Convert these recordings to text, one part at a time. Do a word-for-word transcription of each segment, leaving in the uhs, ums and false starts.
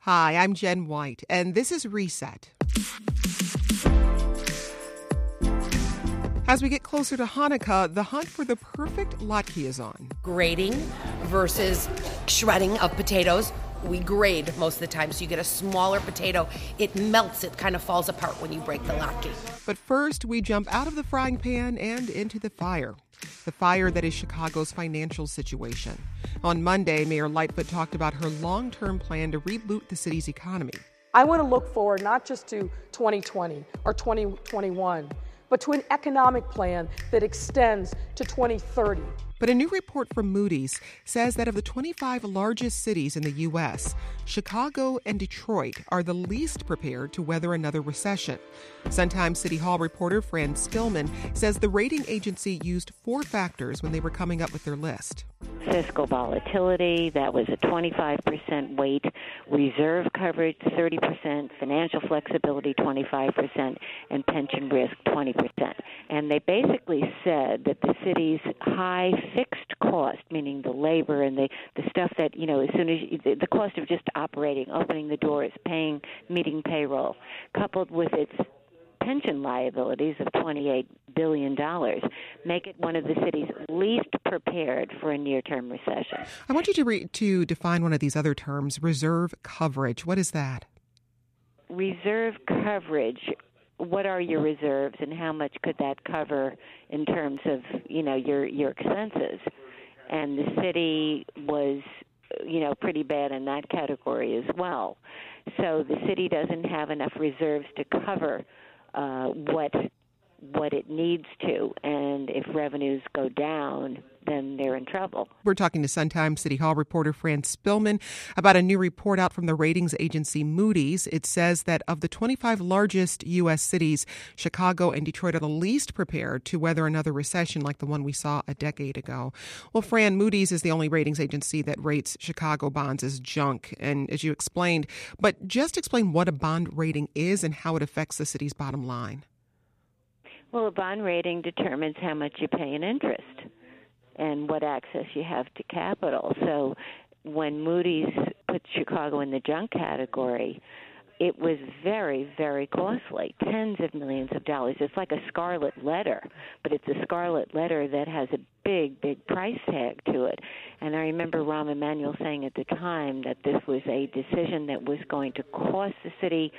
Hi, I'm Jen White, and this is Reset. As we get closer to Hanukkah, the hunt for the perfect latke is on. Grating versus shredding of potatoes. We grade most of the time, so you get a smaller potato. It melts, it kind of falls apart when you break the latke. But first, we jump out of the frying pan and into the fire. The fire that is Chicago's financial situation. On Monday, Mayor Lightfoot talked about her long-term plan to reboot the city's economy. I want to look forward not just to twenty twenty or twenty twenty-one, but to an economic plan that extends to twenty thirty. But a new report from Moody's says that of the twenty-five largest cities in the U S, Chicago and Detroit are the least prepared to weather another recession. Sun-Times City Hall reporter Fran Spielman says the rating agency used four factors when they were coming up with their list. Fiscal volatility, that was a twenty-five percent weight, reserve coverage, thirty percent, financial flexibility, twenty-five percent, and pension risk, twenty percent. And they basically said that the city's high fixed cost, meaning the labor and the, the stuff that, you know, as soon as you, the, the cost of just operating, opening the doors, paying, meeting payroll, coupled with its pension liabilities of twenty-eight billion dollars, make it one of the cities least prepared for a near-term recession. I want you to re- to define one of these other terms, reserve coverage. What is that? Reserve coverage. What are your reserves and how much could that cover in terms of, you know, your, your expenses? And the city was, you know, pretty bad in that category as well. So the city doesn't have enough reserves to cover uh, what what it needs to. And if revenues go down, then they're in trouble. We're talking to Sun-Times City Hall reporter Fran Spielman about a new report out from the ratings agency Moody's. It says that of the twenty-five largest U S cities, Chicago and Detroit are the least prepared to weather another recession like the one we saw a decade ago. Well, Fran, Moody's is the only ratings agency that rates Chicago bonds as junk, and as you explained, but just explain what a bond rating is and how it affects the city's bottom line. Well, a bond rating determines how much you pay in interest and what access you have to capital. So when Moody's put Chicago in the junk category, it was very, very costly, tens of millions of dollars. It's like a scarlet letter, but it's a scarlet letter that has a big, big price tag to it. And I remember Rahm Emanuel saying at the time that this was a decision that was going to cost the city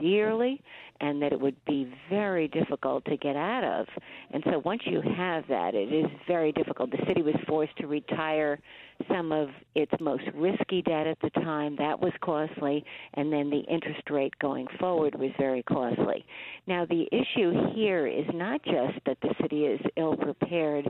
dearly and that it would be very difficult to get out of. And so once you have that, it is very difficult. The city was forced to retire some of its most risky debt at the time. That was costly. And then the interest rate going forward was very costly. Now, the issue here is not just that the city is ill-prepared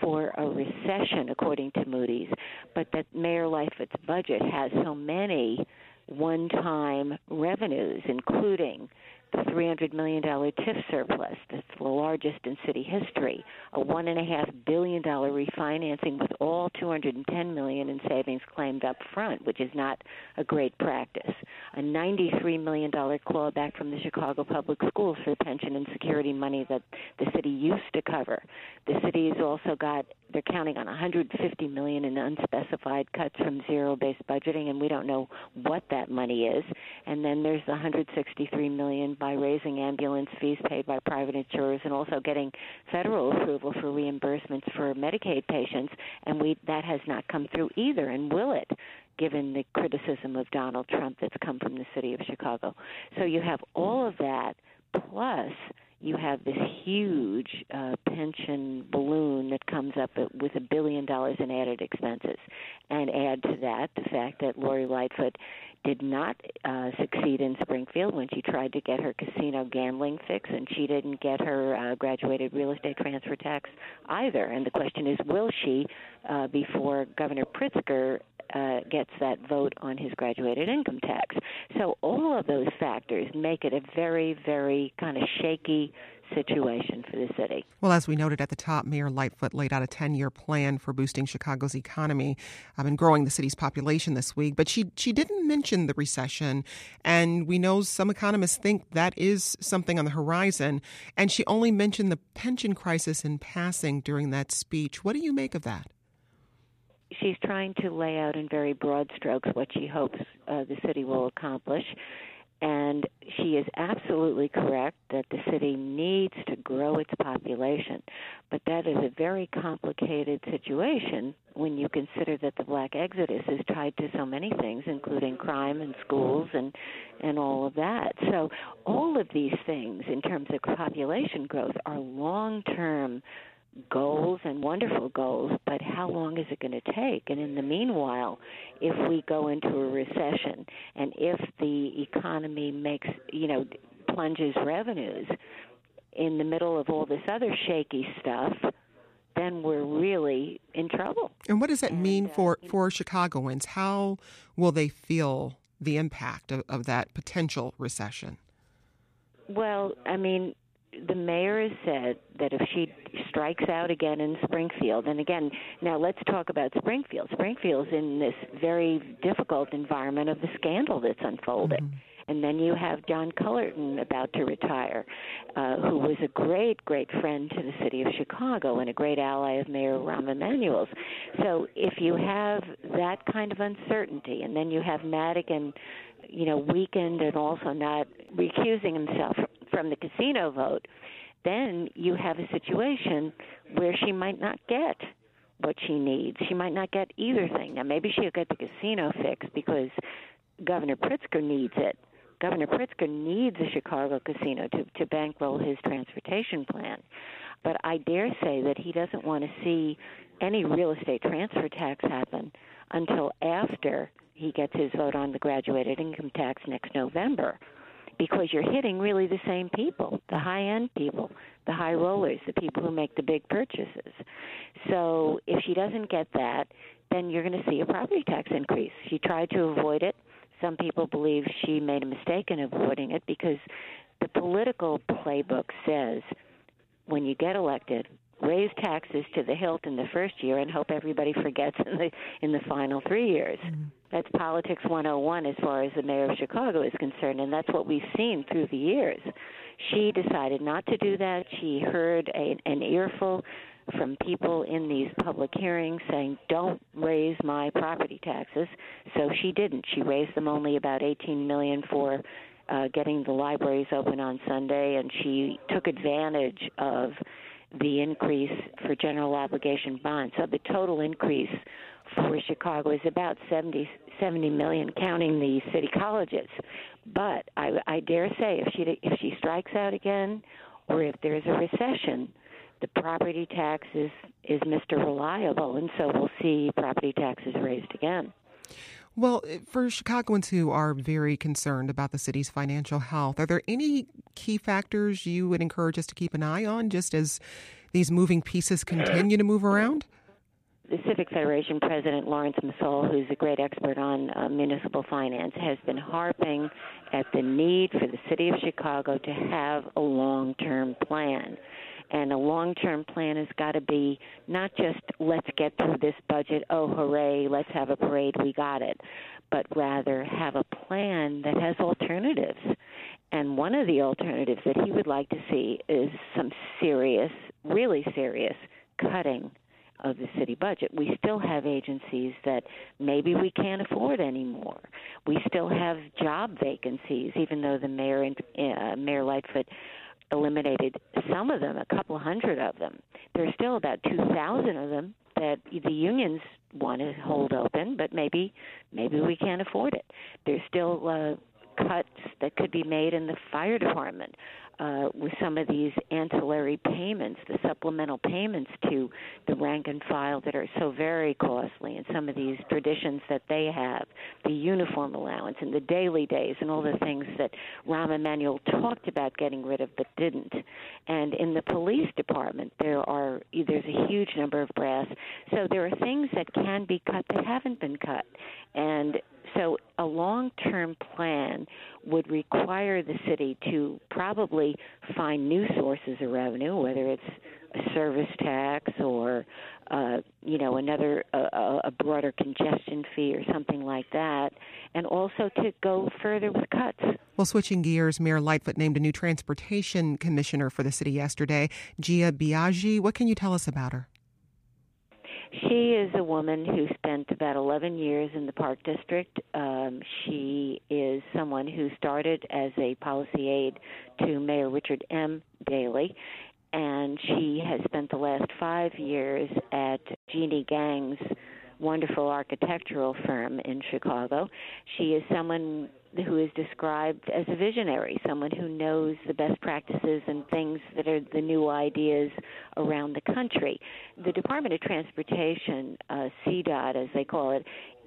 for a recession, according to Moody's, but that Mayor Lightfoot's budget has so many one-time revenues, including the three hundred million dollars T I F surplus, that's the largest in city history, a one point five billion dollars refinancing with all two hundred ten million dollars in savings claimed up front, which is not a great practice, a ninety-three million dollars clawback from the Chicago Public Schools for pension and security money that the city used to cover. The city has also got, they're counting on one hundred fifty million dollars in unspecified cuts from zero-based budgeting, and we don't know what that money is. And then there's the one hundred sixty-three million dollars by raising ambulance fees paid by private insurers and also getting federal approval for reimbursements for Medicaid patients, and we that has not come through either, and will it, given the criticism of Donald Trump that's come from the city of Chicago. So you have all of that, plus you have this huge uh, pension balloon that comes up with a billion dollars in added expenses. And add to that the fact that Lori Lightfoot did not uh, succeed in Springfield when she tried to get her casino gambling fix, and she didn't get her uh, graduated real estate transfer tax either. And the question is, will she, uh, before Governor Pritzker Uh, gets that vote on his graduated income tax? So all of those factors make it a very, very kind of shaky situation for the city. Well, as we noted at the top, Mayor Lightfoot laid out a ten-year plan for boosting Chicago's economy um, and growing the city's population this week. But she she didn't mention the recession, and we know some economists think that is something on the horizon. And she only mentioned the pension crisis in passing during that speech. What do you make of that? She's trying to lay out in very broad strokes what she hopes uh, the city will accomplish. And she is absolutely correct that the city needs to grow its population. But that is a very complicated situation when you consider that the black exodus is tied to so many things, including crime and schools and, and all of that. So all of these things in terms of population growth are long-term goals and wonderful goals, but how long is it going to take? And in the meanwhile, if we go into a recession and if the economy makes, you know, plunges revenues in the middle of all this other shaky stuff, then we're really in trouble. And what does that and, mean uh, for, for Chicagoans? How will they feel the impact of, of that potential recession? Well, I mean, the mayor has said that if she strikes out again in Springfield, and again, now let's talk about Springfield. Springfield's in this very difficult environment of the scandal that's unfolding. Mm-hmm. And then you have John Cullerton about to retire, uh, who was a great, great friend to the city of Chicago and a great ally of Mayor Rahm Emanuel's. So if you have that kind of uncertainty, and then you have Madigan, you know, weakened and also not recusing himself from the casino vote, then you have a situation where she might not get what she needs. She might not get either thing. Now, maybe she'll get the casino fix because Governor Pritzker needs it. Governor Pritzker needs a Chicago casino to, to bankroll his transportation plan. But I dare say that he doesn't want to see any real estate transfer tax happen until after he gets his vote on the graduated income tax next November, because you're hitting really the same people, the high-end people, the high rollers, the people who make the big purchases. So if she doesn't get that, then you're going to see a property tax increase. She tried to avoid it. Some people believe she made a mistake in avoiding it because the political playbook says when you get elected, raise taxes to the hilt in the first year and hope everybody forgets in the in the final three years. Mm-hmm. That's politics one oh one as far as the mayor of Chicago is concerned, and that's what we've seen through the years. She decided not to do that. She heard a, an earful from people in these public hearings saying, don't raise my property taxes, so she didn't. She raised them only about eighteen million dollars for uh, getting the libraries open on Sunday, and she took advantage of the increase for general obligation bonds. So the total increase for Chicago is about seventy million, counting the city colleges. But I, I dare say if she if she strikes out again, or if there is a recession, the property tax is, is Mister Reliable, and so we'll see property taxes raised again. Well, for Chicagoans who are very concerned about the city's financial health, are there any key factors you would encourage us to keep an eye on just as these moving pieces continue to move around? The Civic Federation President Lawrence Massol, who's a great expert on uh, municipal finance, has been harping at the need for the city of Chicago to have a long-term plan. And a long-term plan has got to be not just let's get through this budget, oh, hooray, let's have a parade, we got it, but rather have a plan that has alternatives. And one of the alternatives that he would like to see is some serious, really serious cutting of the city budget. We still have agencies that maybe we can't afford anymore. We still have job vacancies, even though the mayor and uh, Mayor Lightfoot eliminated some of them, a couple hundred of them. There's still about two thousand of them that the unions want to hold open, but maybe maybe we can't afford it. There's still uh, cuts that could be made in the fire department uh, with some of these ancillary payments, the supplemental payments to the rank and file that are so very costly, and some of these traditions that they have, the uniform allowance and the daily days and all the things that Rahm Emanuel talked about getting rid of but didn't. And in the police department, there are there's a huge number of brass. So there are things that can be cut that haven't been cut. And so a long-term plan would require the city to probably find new sources of revenue, whether it's a service tax or, uh, you know, another uh, a broader congestion fee or something like that, and also to go further with cuts. Well, switching gears, Mayor Lightfoot named a new transportation commissioner for the city yesterday, Gia Biagi. What can you tell us about her? She is a woman who spent about eleven years in the Park District. Um, she is someone who started as a policy aide to Mayor Richard M. Daley, and she has spent the last five years at Jeannie Gang's wonderful architectural firm in Chicago. She is someone who is described as a visionary, someone who knows the best practices and things that are the new ideas around the country. The Department of Transportation, uh, C DOT as they call it,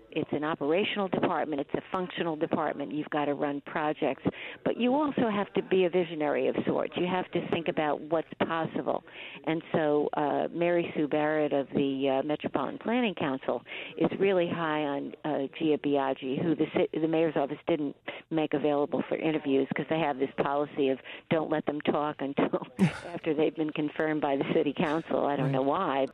it's an operational department, it's a functional department, you've got to run projects, but you also have to be a visionary of sorts. You have to think about what's possible. And so uh, Mary Sue Barrett of the uh, Metropolitan Planning Council is really high on uh, Gia Biagi, who the, the mayor's office didn't make available for interviews because they have this policy of don't let them talk until after they've been confirmed by the city council. I don't know why.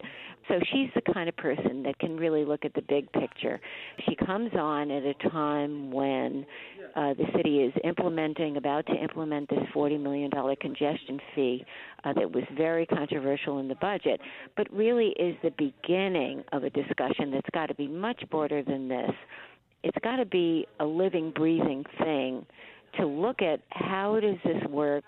So she's the kind of person that can really look at the big picture. She comes on at a time when uh, the city is implementing, about to implement this forty million dollars congestion fee uh, that was very controversial in the budget, but really is the beginning of a discussion that's got to be much broader than this. It's got to be a living, breathing thing to look at how does this work.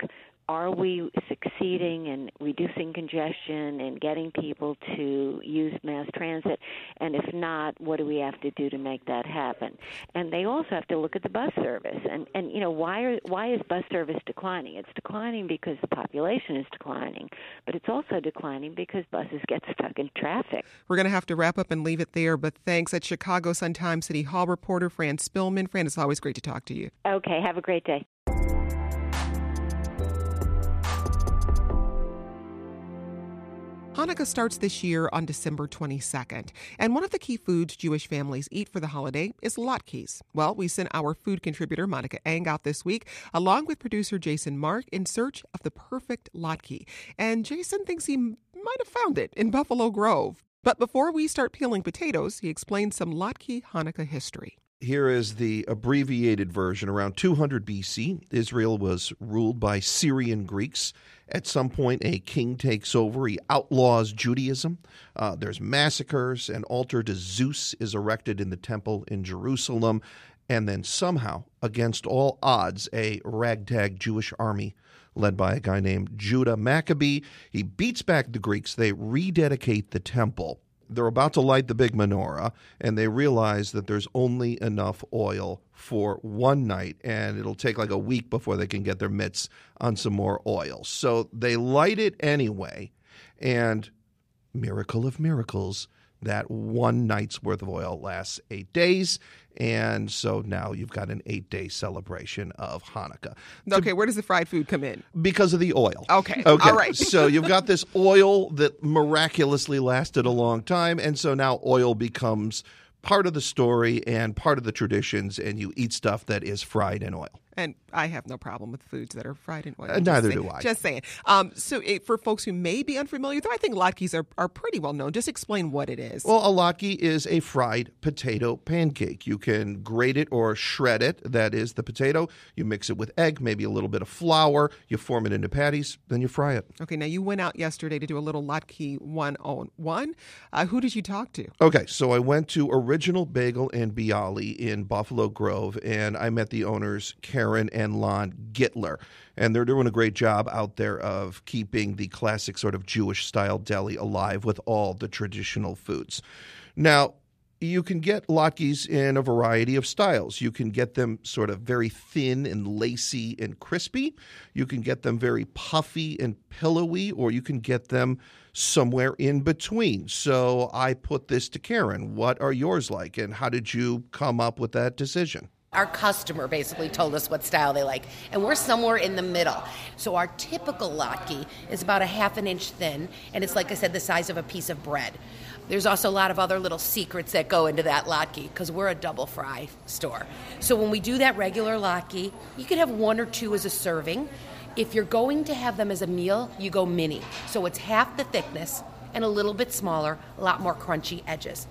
Are we succeeding in reducing congestion and getting people to use mass transit? And if not, what do we have to do to make that happen? And they also have to look at the bus service. And, and you know, why are, why is bus service declining? It's declining because the population is declining, but it's also declining because buses get stuck in traffic. We're going to have to wrap up and leave it there, but thanks. At Chicago Sun-Times City Hall reporter Fran Spielman. Fran, it's always great to talk to you. Okay, have a great day. Hanukkah starts this year on December twenty-second, and one of the key foods Jewish families eat for the holiday is latkes. Well, we sent our food contributor, Monica Eng, out this week, along with producer Jason Mark, in search of the perfect latke. And Jason thinks he might have found it in Buffalo Grove. But before we start peeling potatoes, he explains some latke Hanukkah history. Here is the abbreviated version. Around two hundred B C, Israel was ruled by Syrian Greeks. At some point, a king takes over. He outlaws Judaism. Uh, there's massacres. An altar to Zeus is erected in the temple in Jerusalem. And then somehow, against all odds, a ragtag Jewish army led by a guy named Judah Maccabee. He beats back the Greeks. They rededicate the temple. They're about to light the big menorah, and they realize that there's only enough oil for one night, and it'll take like a week before they can get their mitts on some more oil. So they light it anyway, and miracle of miracles, that one night's worth of oil lasts eight days, and so now you've got an eight-day celebration of Hanukkah. Okay, where does the fried food come in? Because of the oil. Okay, okay. All right. So you've got this oil that miraculously lasted a long time, and so now oil becomes part of the story and part of the traditions, and you eat stuff that is fried in oil. And I have no problem with foods that are fried in oil. Uh, neither saying, do I. Just saying. Um, so it, for folks who may be unfamiliar, though I think latkes are, are pretty well known. Just explain what it is. Well, a latke is a fried potato pancake. You can grate it or shred it. That is the potato. You mix it with egg, maybe a little bit of flour. You form it into patties. Then you fry it. Okay. Now, you went out yesterday to do a little latke one oh one. Uh, who did you talk to? Okay. So I went to Original Bagel and Bialy in Buffalo Grove, and I met the owners, Karen Karen and Lon Gittler, and they're doing a great job out there of keeping the classic sort of Jewish-style deli alive with all the traditional foods. Now, you can get latkes in a variety of styles. You can get them sort of very thin and lacy and crispy. You can get them very puffy and pillowy, or you can get them somewhere in between. So I put this to Karen. What are yours like, and how did you come up with that decision? Our customer basically told us what style they like, and we're somewhere in the middle. So our typical latke is about a half an inch thin, and it's, like I said, the size of a piece of bread. There's also a lot of other little secrets that go into that latke, because we're a double fry store. So when we do that regular latke, you can have one or two as a serving. If you're going to have them as a meal, you go mini. So it's half the thickness and a little bit smaller, a lot more crunchy edges.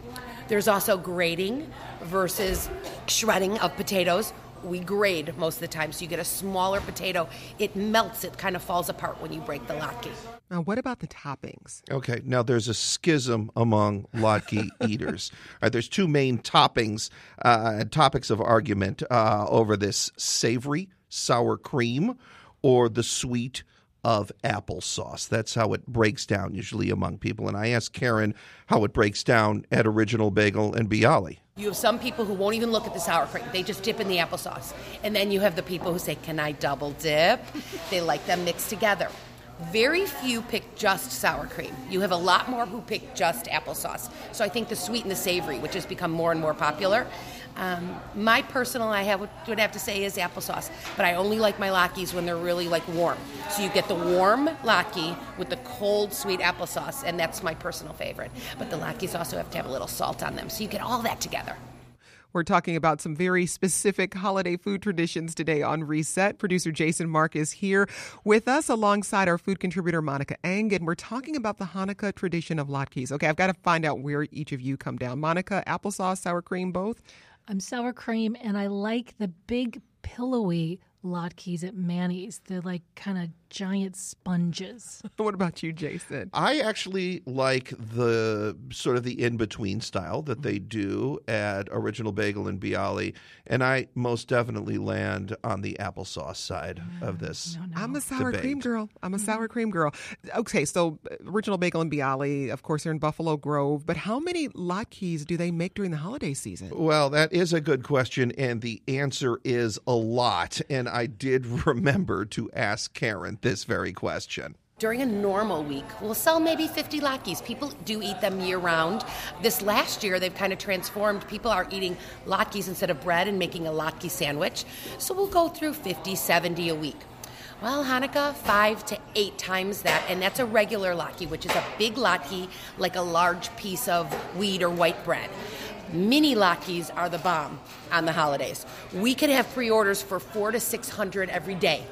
There's also grating versus shredding of potatoes. We grade most of the time, so you get a smaller potato. It melts. It kind of falls apart when you break the latke. Now, what about the toppings? Okay, now there's a schism among latke eaters. All right, there's two main toppings uh, and topics of argument uh, over this savory sour cream or the sweet of applesauce. That's how it breaks down usually among people. And I asked Karen how it breaks down at Original Bagel and Bialy. You have some people who won't even look at the sour cream. They just dip in the applesauce. And then you have the people who say, can I double dip? They like them mixed together. Very few pick just sour cream. You have a lot more who pick just applesauce. So I think the sweet and the savory, which has become more and more popular. Um, my personal, I have, would have to say, is applesauce. But I only like my latkes when they're really, like, warm. So you get the warm latke with the cold, sweet applesauce, and that's my personal favorite. But the latkes also have to have a little salt on them. So you get all that together. We're talking about some very specific holiday food traditions today on Reset. Producer Jason Mark is here with us alongside our food contributor, Monica Eng, and we're talking about the Hanukkah tradition of latkes. Okay, I've got to find out where each of you come down. Monica, applesauce, sour cream, both? I'm sour cream, and I like the big pillowy latkes at Manny's. They're like kind of giant sponges. What about you, Jason? I actually like the sort of the in-between style that they do at Original Bagel and Bialy, and I most definitely land on the applesauce side no, of this. No, no. I'm a sour debate. cream girl. I'm a mm-hmm. sour cream girl. Okay, so Original Bagel and Bialy, of course, they're in Buffalo Grove, but how many latkes do they make during the holiday season? Well, that is a good question, and the answer is a lot, and I did remember to ask Karen this very question. During a normal week, we'll sell maybe fifty latkes. People do eat them year-round. This last year, they've kind of transformed. People are eating latkes instead of bread and making a latke sandwich. So we'll go through fifty, seventy a week. Well, Hanukkah, five to eight times that, and that's a regular latke, which is a big latke, like a large piece of wheat or white bread. Mini latkes are the bomb on the holidays. We could have pre-orders for four to six hundred every day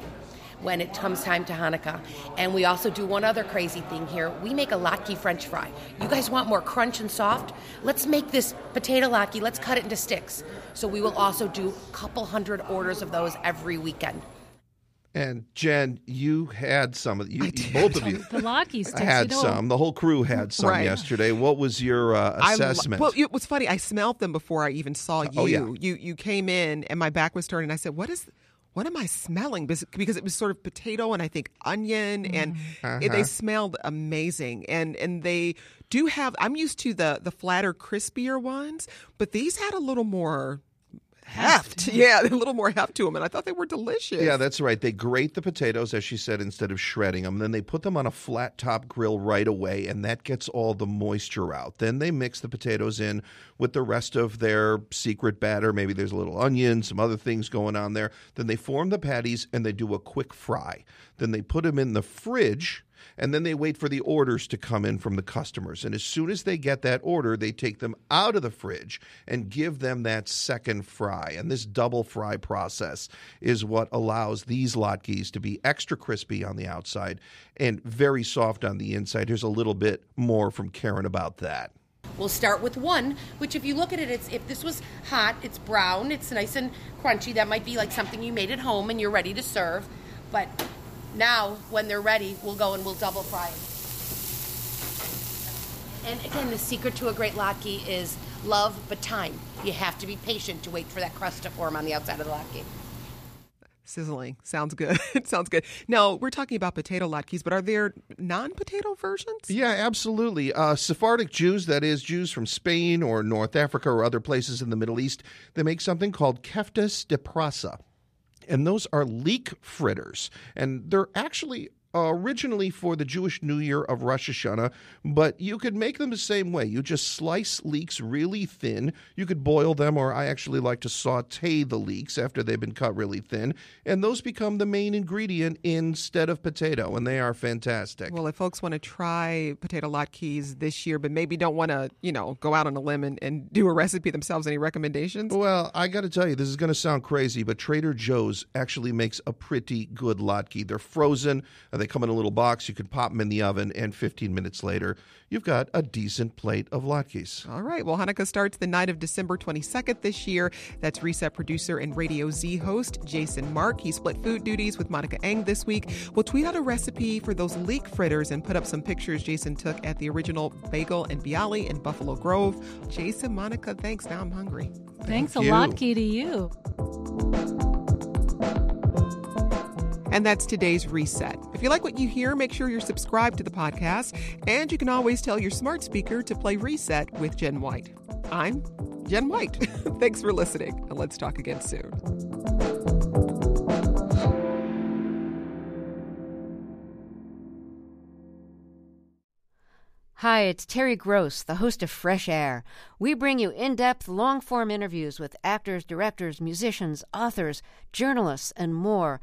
when it comes time to Hanukkah. And we also do one other crazy thing here. We make a latke French fry. You guys want more crunch and soft? Let's make this potato latke. Let's cut it into sticks. So we will also do a couple hundred orders of those every weekend. And Jen, you had some of you, both of you. The latke sticks. I had you know, some. The whole crew had some right. yesterday. What was your uh, assessment? I, well, it was funny. I smelled them before I even saw you. Oh, yeah. You you came in and my back was turned and I said, "What is What am I smelling?" Because it was sort of potato and I think onion, and uh-huh. it, they smelled amazing. And and they do have, I'm used to the, the flatter, crispier ones, but these had a little more heft. Yeah, a little more heft to them, and I thought they were delicious. Yeah, that's right. They grate the potatoes, as she said, instead of shredding them. Then they put them on a flat-top grill right away, and that gets all the moisture out. Then they mix the potatoes in with the rest of their secret batter. Maybe there's a little onion, some other things going on there. Then they form the patties, and they do a quick fry. Then they put them in the fridge and then they wait for the orders to come in from the customers. And as soon as they get that order, they take them out of the fridge and give them that second fry. And this double fry process is what allows these latkes to be extra crispy on the outside and very soft on the inside. Here's a little bit more from Karen about that. We'll start with one, which if you look at it, it's if this was hot, it's brown, it's nice and crunchy. That might be like something you made at home and you're ready to serve. But now, when they're ready, we'll go and we'll double fry it. And again, the secret to a great latke is love, but time. You have to be patient to wait for that crust to form on the outside of the latke. Sizzling. Sounds good. Sounds good. Now, we're talking about potato latkes, but are there non-potato versions? Yeah, absolutely. Uh, Sephardic Jews, that is, Jews from Spain or North Africa or other places in the Middle East, they make something called keftas de prasa. And those are leek fritters. And they're actually Uh, originally for the Jewish New Year of Rosh Hashanah, but you could make them the same way. You just slice leeks really thin. You could boil them, or I actually like to saute the leeks after they've been cut really thin, and those become the main ingredient instead of potato, and they are fantastic. Well, if folks want to try potato latkes this year, but maybe don't want to, you know, go out on a limb and, and do a recipe themselves, any recommendations? Well, I got to tell you, this is going to sound crazy, but Trader Joe's actually makes a pretty good latke. They're frozen. They come in a little box. You can pop them in the oven, and fifteen minutes later, you've got a decent plate of latkes. All right. Well, Hanukkah starts the night of December twenty-second this year. That's Reset producer and Radio Z host Jason Mark. He split food duties with Monica Eng this week. We'll tweet out a recipe for those leek fritters and put up some pictures Jason took at the Original Bagel and Bialy in Buffalo Grove. Jason, Monica, thanks. Now I'm hungry. Thanks Thank a lot, Key, to you. And that's today's Reset. If you like what you hear, make sure you're subscribed to the podcast. And you can always tell your smart speaker to play Reset with Jen White. I'm Jen White. Thanks for listening, and let's talk again soon. Hi, it's Terry Gross, the host of Fresh Air. We bring you in-depth, long-form interviews with actors, directors, musicians, authors, journalists, and more.